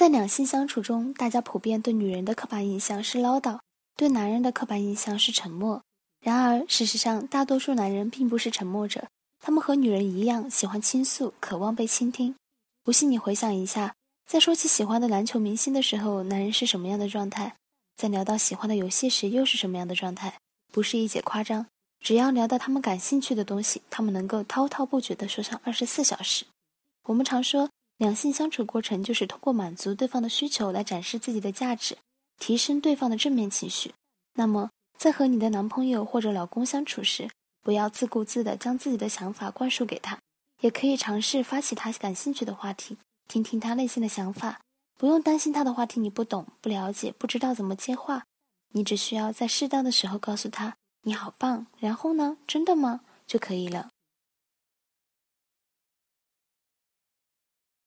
在两性相处中，大家普遍对女人的刻板印象是唠叨，对男人的刻板印象是沉默。然而，事实上，大多数男人并不是沉默者，他们和女人一样喜欢倾诉，渴望被倾听。不信你回想一下，在说起喜欢的篮球明星的时候，男人是什么样的状态？在聊到喜欢的游戏时，又是什么样的状态？不是一姐夸张，只要聊到他们感兴趣的东西，他们能够滔滔不绝地说上24小时。我们常说，两性相处过程就是通过满足对方的需求来展示自己的价值，提升对方的正面情绪。那么，在和你的男朋友或者老公相处时，不要自顾自地将自己的想法灌输给他，也可以尝试发起他感兴趣的话题，听听他内心的想法。不用担心他的话题你不懂、不了解、不知道怎么接话，你只需要在适当的时候告诉他，你好棒，然后呢？真的吗？就可以了。